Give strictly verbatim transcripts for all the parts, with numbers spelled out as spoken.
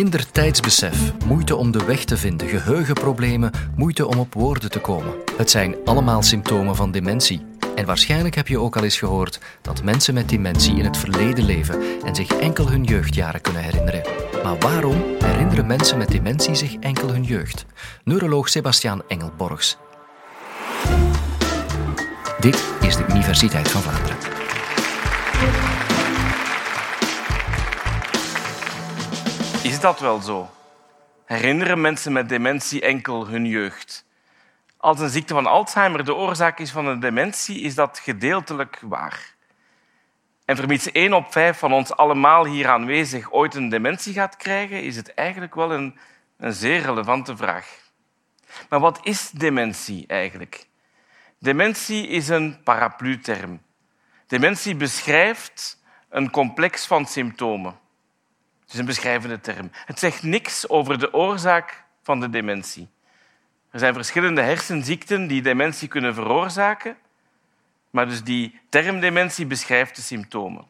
Minder tijdsbesef, moeite om de weg te vinden, geheugenproblemen, moeite om op woorden te komen. Het zijn allemaal symptomen van dementie. En waarschijnlijk heb je ook al eens gehoord dat mensen met dementie in het verleden leven en zich enkel hun jeugdjaren kunnen herinneren. Maar waarom herinneren mensen met dementie zich enkel hun jeugd? Neuroloog Sebastiaan Engelborgs. Dit is de Universiteit van Vlaanderen. Is dat wel zo? Herinneren mensen met dementie enkel hun jeugd? Als een ziekte van Alzheimer de oorzaak is van een dementie, is dat gedeeltelijk waar. En vermits één op vijf van ons allemaal hier aanwezig ooit een dementie gaat krijgen, is het eigenlijk wel een, een zeer relevante vraag. Maar wat is dementie eigenlijk? Dementie is een paraplu-term. Dementie beschrijft een complex van symptomen. Het is een beschrijvende term. Het zegt niks over de oorzaak van de dementie. Er zijn verschillende hersenziekten die dementie kunnen veroorzaken, maar dus die term dementie beschrijft de symptomen.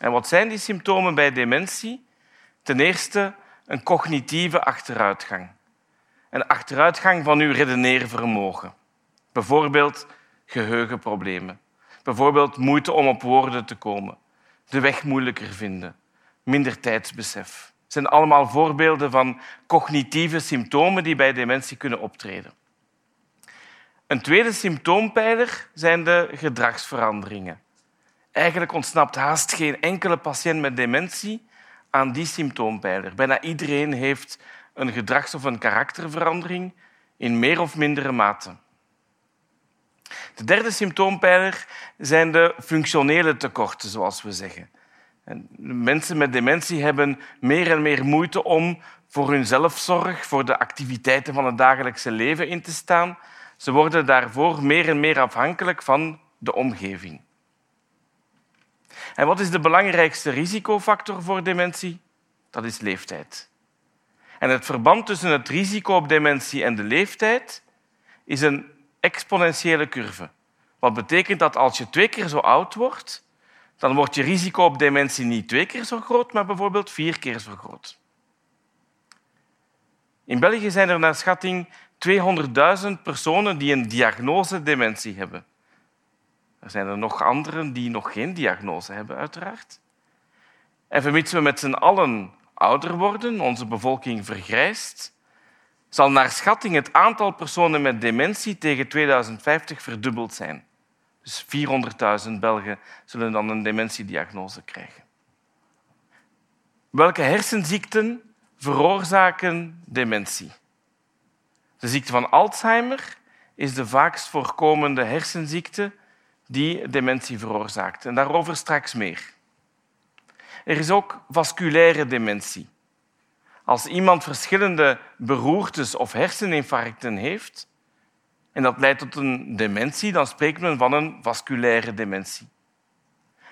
En wat zijn die symptomen bij dementie? Ten eerste een cognitieve achteruitgang. Een achteruitgang van uw redeneervermogen. Bijvoorbeeld geheugenproblemen. Bijvoorbeeld moeite om op woorden te komen. De weg moeilijker vinden. Minder tijdsbesef. Het zijn allemaal voorbeelden van cognitieve symptomen die bij dementie kunnen optreden. Een tweede symptoompijler zijn de gedragsveranderingen. Eigenlijk ontsnapt haast geen enkele patiënt met dementie aan die symptoompijler. Bijna iedereen heeft een gedrags- of een karakterverandering in meer of mindere mate. De derde symptoompijler zijn de functionele tekorten, zoals we zeggen. En mensen met dementie hebben meer en meer moeite om voor hun zelfzorg, voor de activiteiten van het dagelijkse leven in te staan. Ze worden daarvoor meer en meer afhankelijk van de omgeving. En wat is de belangrijkste risicofactor voor dementie? Dat is leeftijd. En het verband tussen het risico op dementie en de leeftijd is een exponentiële curve. Wat betekent dat als je twee keer zo oud wordt, dan wordt je risico op dementie niet twee keer zo groot, maar bijvoorbeeld vier keer zo groot. In België zijn er naar schatting tweehonderdduizend personen die een diagnose dementie hebben. Er zijn er nog anderen die nog geen diagnose hebben, uiteraard. En vermits we met z'n allen ouder worden, onze bevolking vergrijst, zal naar schatting het aantal personen met dementie tegen tweeduizend vijftig verdubbeld zijn. Dus vierhonderdduizend Belgen zullen dan een dementiediagnose krijgen. Welke hersenziekten veroorzaken dementie? De ziekte van Alzheimer is de vaakst voorkomende hersenziekte die dementie veroorzaakt. En daarover straks meer. Er is ook vasculaire dementie. Als iemand verschillende beroertes of herseninfarcten heeft en dat leidt tot een dementie, dan spreekt men van een vasculaire dementie.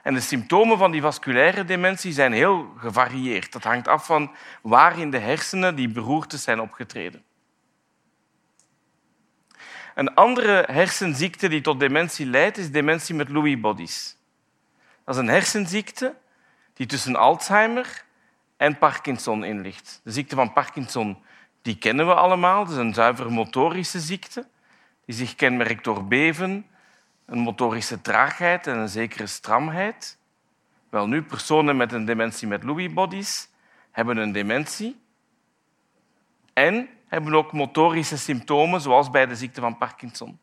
En de symptomen van die vasculaire dementie zijn heel gevarieerd. Dat hangt af van waar in de hersenen die beroertes zijn opgetreden. Een andere hersenziekte die tot dementie leidt is dementie met Lewy bodies. Dat is een hersenziekte die tussen Alzheimer en Parkinson in ligt. De ziekte van Parkinson die kennen we allemaal. Dat is een zuiver motorische ziekte die zich kenmerkt door beven, een motorische traagheid en een zekere stramheid. Wel nu, personen met een dementie met Lewy bodies hebben een dementie en hebben ook motorische symptomen, zoals bij de ziekte van Parkinson.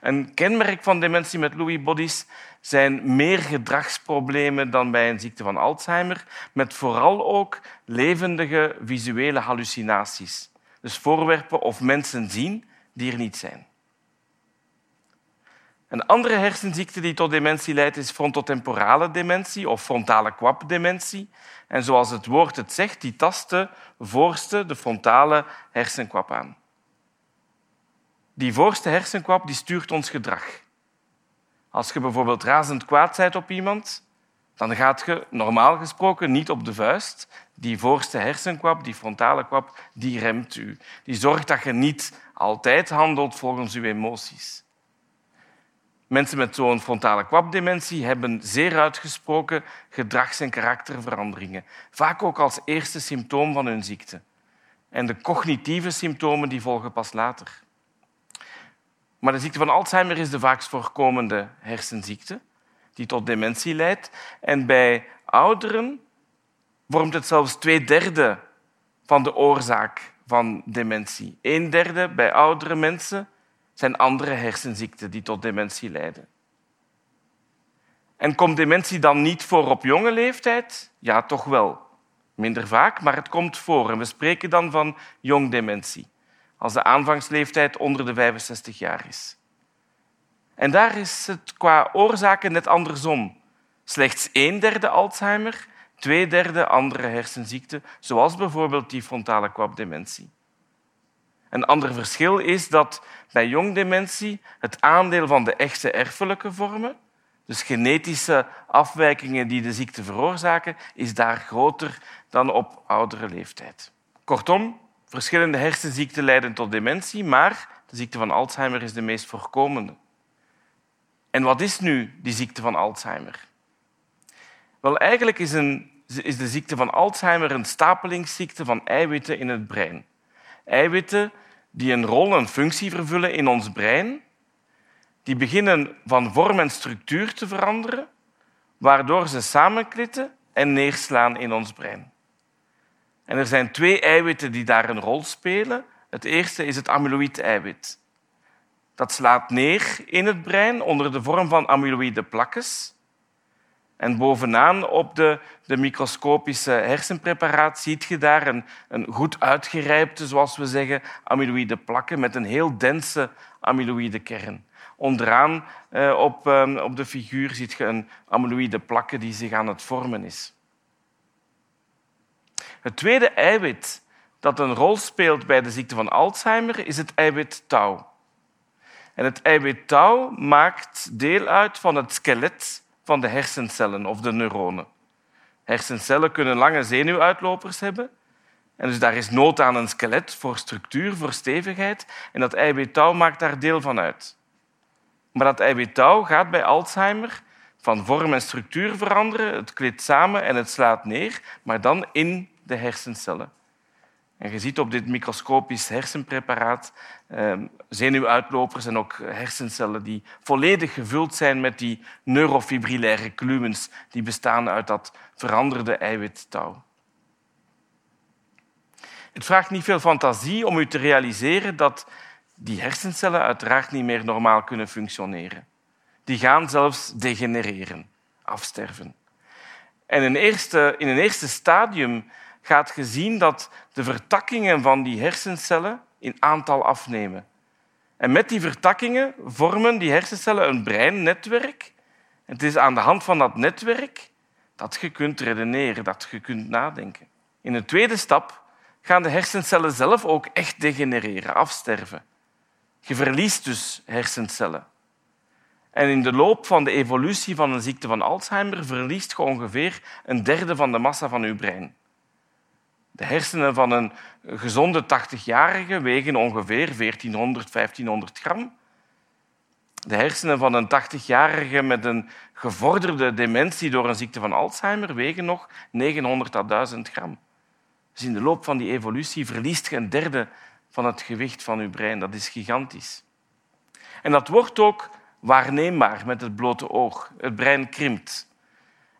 Een kenmerk van dementie met Lewy bodies zijn meer gedragsproblemen dan bij een ziekte van Alzheimer, met vooral ook levendige visuele hallucinaties. Dus voorwerpen of mensen zien die er niet zijn. Een andere hersenziekte die tot dementie leidt is frontotemporale dementie of frontale kwapdementie. En zoals het woord het zegt, die tast de voorste, de frontale hersenkwap aan. Die voorste hersenkwap die stuurt ons gedrag. Als je bijvoorbeeld razend kwaad bent op iemand, dan gaat je normaal gesproken niet op de vuist. Die voorste hersenkwap, die frontale kwap, die remt u. Die zorgt dat je niet altijd handelt volgens uw emoties. Mensen met zo'n frontale kwabdementie hebben zeer uitgesproken gedrags- en karakterveranderingen, vaak ook als eerste symptoom van hun ziekte. En de cognitieve symptomen die volgen pas later. Maar de ziekte van Alzheimer is de vaakst voorkomende hersenziekte die tot dementie leidt. En bij ouderen vormt het zelfs twee derde van de oorzaak van dementie. Een derde bij oudere mensen zijn andere hersenziekten die tot dementie leiden. En komt dementie dan niet voor op jonge leeftijd? Ja, toch wel. Minder vaak, maar het komt voor. En we spreken dan van jong dementie, als de aanvangsleeftijd onder de vijfenzestig jaar is. En daar is het qua oorzaken net andersom. Slechts een derde Alzheimer, twee derde andere hersenziekten, zoals bijvoorbeeld die frontale kwabdementie. Een ander verschil is dat bij jong dementie het aandeel van de echte erfelijke vormen, dus genetische afwijkingen die de ziekte veroorzaken, is daar groter dan op oudere leeftijd. Kortom, verschillende hersenziekten leiden tot dementie, maar de ziekte van Alzheimer is de meest voorkomende. En wat is nu die ziekte van Alzheimer? Wel, eigenlijk is, een, is de ziekte van Alzheimer een stapelingsziekte van eiwitten in het brein. Eiwitten die een rol, een functie vervullen in ons brein, die beginnen van vorm en structuur te veranderen, waardoor ze samenklitten en neerslaan in ons brein. En er zijn twee eiwitten die daar een rol spelen. Het eerste is het amyloïde-eiwit. Dat slaat neer in het brein onder de vorm van amyloïde plakkes. En bovenaan op de, de microscopische hersenpreparaat ziet je daar een, een goed uitgerijpte, zoals we zeggen, amyloïde plakken met een heel dense amyloïde kern. Onderaan eh, op, eh, op de figuur ziet je een amyloïde plakken die zich aan het vormen is. Het tweede eiwit dat een rol speelt bij de ziekte van Alzheimer is het eiwit tau. En het eiwit tau maakt deel uit van het skelet van de hersencellen of de neuronen. Hersencellen kunnen lange zenuwuitlopers hebben. En dus daar is nood aan een skelet voor structuur, voor stevigheid. En dat eiwit tau maakt daar deel van uit. Maar dat eiwit tau gaat bij Alzheimer van vorm en structuur veranderen. Het klikt samen en het slaat neer, maar dan in de hersencellen. En je ziet op dit microscopisch hersenpreparaat eh, zenuwuitlopers en ook hersencellen die volledig gevuld zijn met die neurofibrillaire clumens die bestaan uit dat veranderde eiwit tau. Het vraagt niet veel fantasie om u te realiseren dat die hersencellen uiteraard niet meer normaal kunnen functioneren. Die gaan zelfs degenereren, afsterven. En in, eerste, in een eerste stadium gaat je zien dat de vertakkingen van die hersencellen in aantal afnemen. En met die vertakkingen vormen die hersencellen een breinnetwerk. Het is aan de hand van dat netwerk dat je kunt redeneren, dat je kunt nadenken. In een tweede stap gaan de hersencellen zelf ook echt degenereren, afsterven. Je verliest dus hersencellen. En in de loop van de evolutie van een ziekte van Alzheimer verliest je ongeveer een derde van de massa van je brein. De hersenen van een gezonde tachtigjarige wegen ongeveer veertienhonderd, vijftienhonderd gram. De hersenen van een tachtigjarige met een gevorderde dementie door een ziekte van Alzheimer wegen nog negenhonderd à duizend gram. Dus in de loop van die evolutie verliest je een derde van het gewicht van je brein. Dat is gigantisch. En dat wordt ook waarneembaar met het blote oog. Het brein krimpt.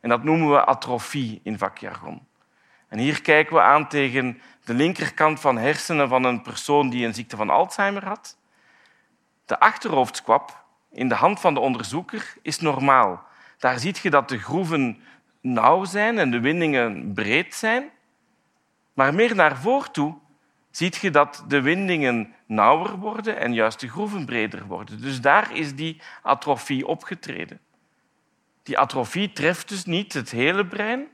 En dat noemen we atrofie in vakjargon. En hier kijken we aan tegen de linkerkant van hersenen van een persoon die een ziekte van Alzheimer had. De achterhoofdskwab in de hand van de onderzoeker is normaal. Daar zie je dat de groeven nauw zijn en de windingen breed zijn. Maar meer naar voren toe zie je dat de windingen nauwer worden en juist de groeven breder worden. Dus daar is die atrofie opgetreden. Die atrofie treft dus niet het hele brein,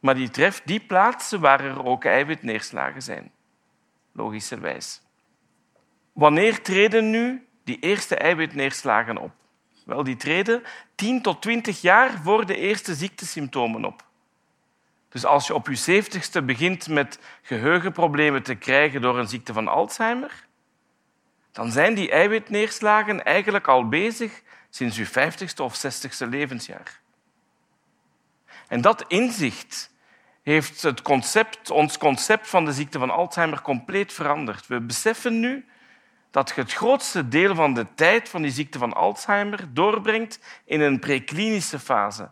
maar die treft die plaatsen waar er ook eiwitneerslagen zijn. Logischerwijs. Wanneer treden nu die eerste eiwitneerslagen op? Wel, die treden tien tot twintig jaar voor de eerste ziektesymptomen op. Dus als je op je zeventigste begint met geheugenproblemen te krijgen door een ziekte van Alzheimer, dan zijn die eiwitneerslagen eigenlijk al bezig sinds uw vijftigste of zestigste levensjaar. En dat inzicht heeft het concept, ons concept van de ziekte van Alzheimer compleet veranderd. We beseffen nu dat je het grootste deel van de tijd van die ziekte van Alzheimer doorbrengt in een preklinische fase.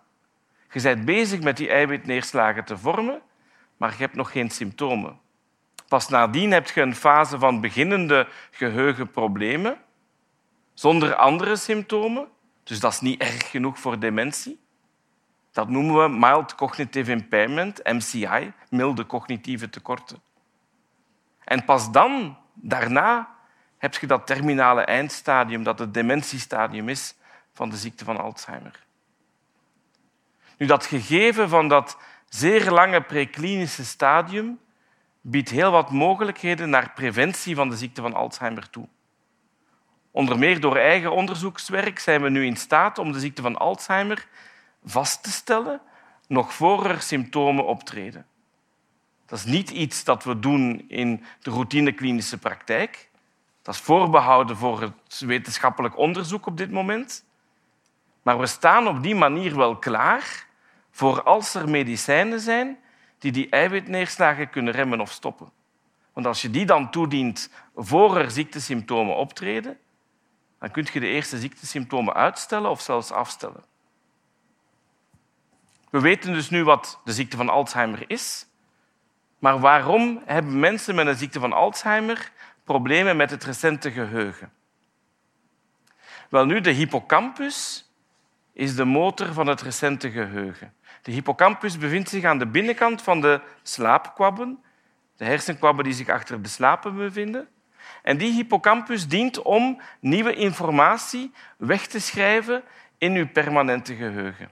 Je bent bezig met die eiwitneerslagen te vormen, maar je hebt nog geen symptomen. Pas nadien heb je een fase van beginnende geheugenproblemen, zonder andere symptomen, dus dat is niet erg genoeg voor dementie. Dat noemen we mild cognitive impairment, M C I, milde cognitieve tekorten. En pas dan, daarna, heb je dat terminale eindstadium, dat het dementiestadium is van de ziekte van Alzheimer. Nu, dat gegeven van dat zeer lange preklinische stadium biedt heel wat mogelijkheden naar preventie van de ziekte van Alzheimer toe. Onder meer door eigen onderzoekswerk zijn we nu in staat om de ziekte van Alzheimer vast te stellen nog voor er symptomen optreden. Dat is niet iets dat we doen in de routineklinische praktijk. Dat is voorbehouden voor het wetenschappelijk onderzoek op dit moment. Maar we staan op die manier wel klaar voor als er medicijnen zijn die die eiwitneerslagen kunnen remmen of stoppen. Want als je die dan toedient voor er ziektesymptomen optreden, dan kun je de eerste ziektesymptomen uitstellen of zelfs afstellen. We weten dus nu wat de ziekte van Alzheimer is, maar waarom hebben mensen met een ziekte van Alzheimer problemen met het recente geheugen? Wel nu, de hippocampus is de motor van het recente geheugen. De hippocampus bevindt zich aan de binnenkant van de slaapkwabben, de hersenkwabben die zich achter de slapen bevinden. En die hippocampus dient om nieuwe informatie weg te schrijven in uw permanente geheugen.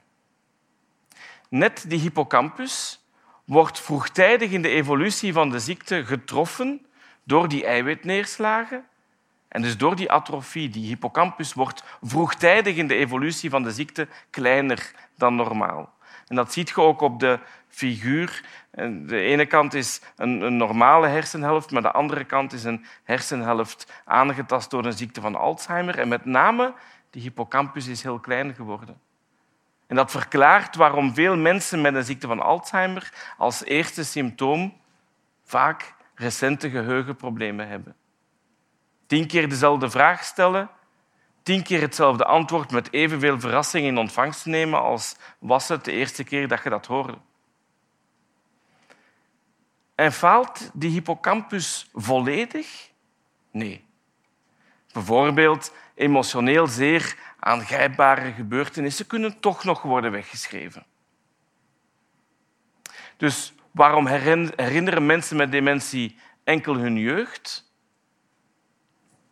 Net die hippocampus wordt vroegtijdig in de evolutie van de ziekte getroffen door die eiwitneerslagen en dus door die atrofie. Die hippocampus wordt vroegtijdig in de evolutie van de ziekte kleiner dan normaal. En dat ziet je ook op de figuur. De ene kant is een, een normale hersenhelft, maar de andere kant is een hersenhelft aangetast door een ziekte van Alzheimer. En met name de hippocampus is heel klein geworden. En dat verklaart waarom veel mensen met een ziekte van Alzheimer als eerste symptoom vaak recente geheugenproblemen hebben. Tien keer dezelfde vraag stellen, tien keer hetzelfde antwoord met evenveel verrassing in ontvangst te nemen als was het de eerste keer dat je dat hoorde. En faalt die hippocampus volledig? Nee. Bijvoorbeeld emotioneel zeer aangrijpbare gebeurtenissen kunnen toch nog worden weggeschreven. Dus waarom herinneren mensen met dementie enkel hun jeugd?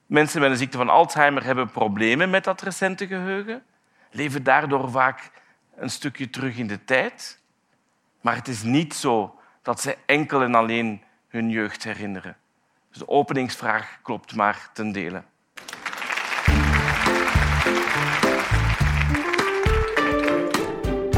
Mensen met een ziekte van Alzheimer hebben problemen met dat recente geheugen, leven daardoor vaak een stukje terug in de tijd. Maar het is niet zo dat ze enkel en alleen hun jeugd herinneren. Dus de openingsvraag klopt maar ten dele.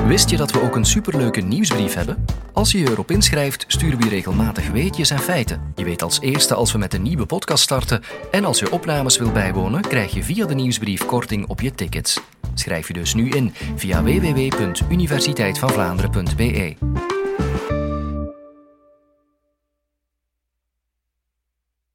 Wist je dat we ook een superleuke nieuwsbrief hebben? Als je je erop inschrijft, sturen we je regelmatig weetjes en feiten. Je weet als eerste als we met een nieuwe podcast starten. En als je opnames wil bijwonen, krijg je via de nieuwsbrief korting op je tickets. Schrijf je dus nu in via w w w punt universiteit van vlaanderen punt b e.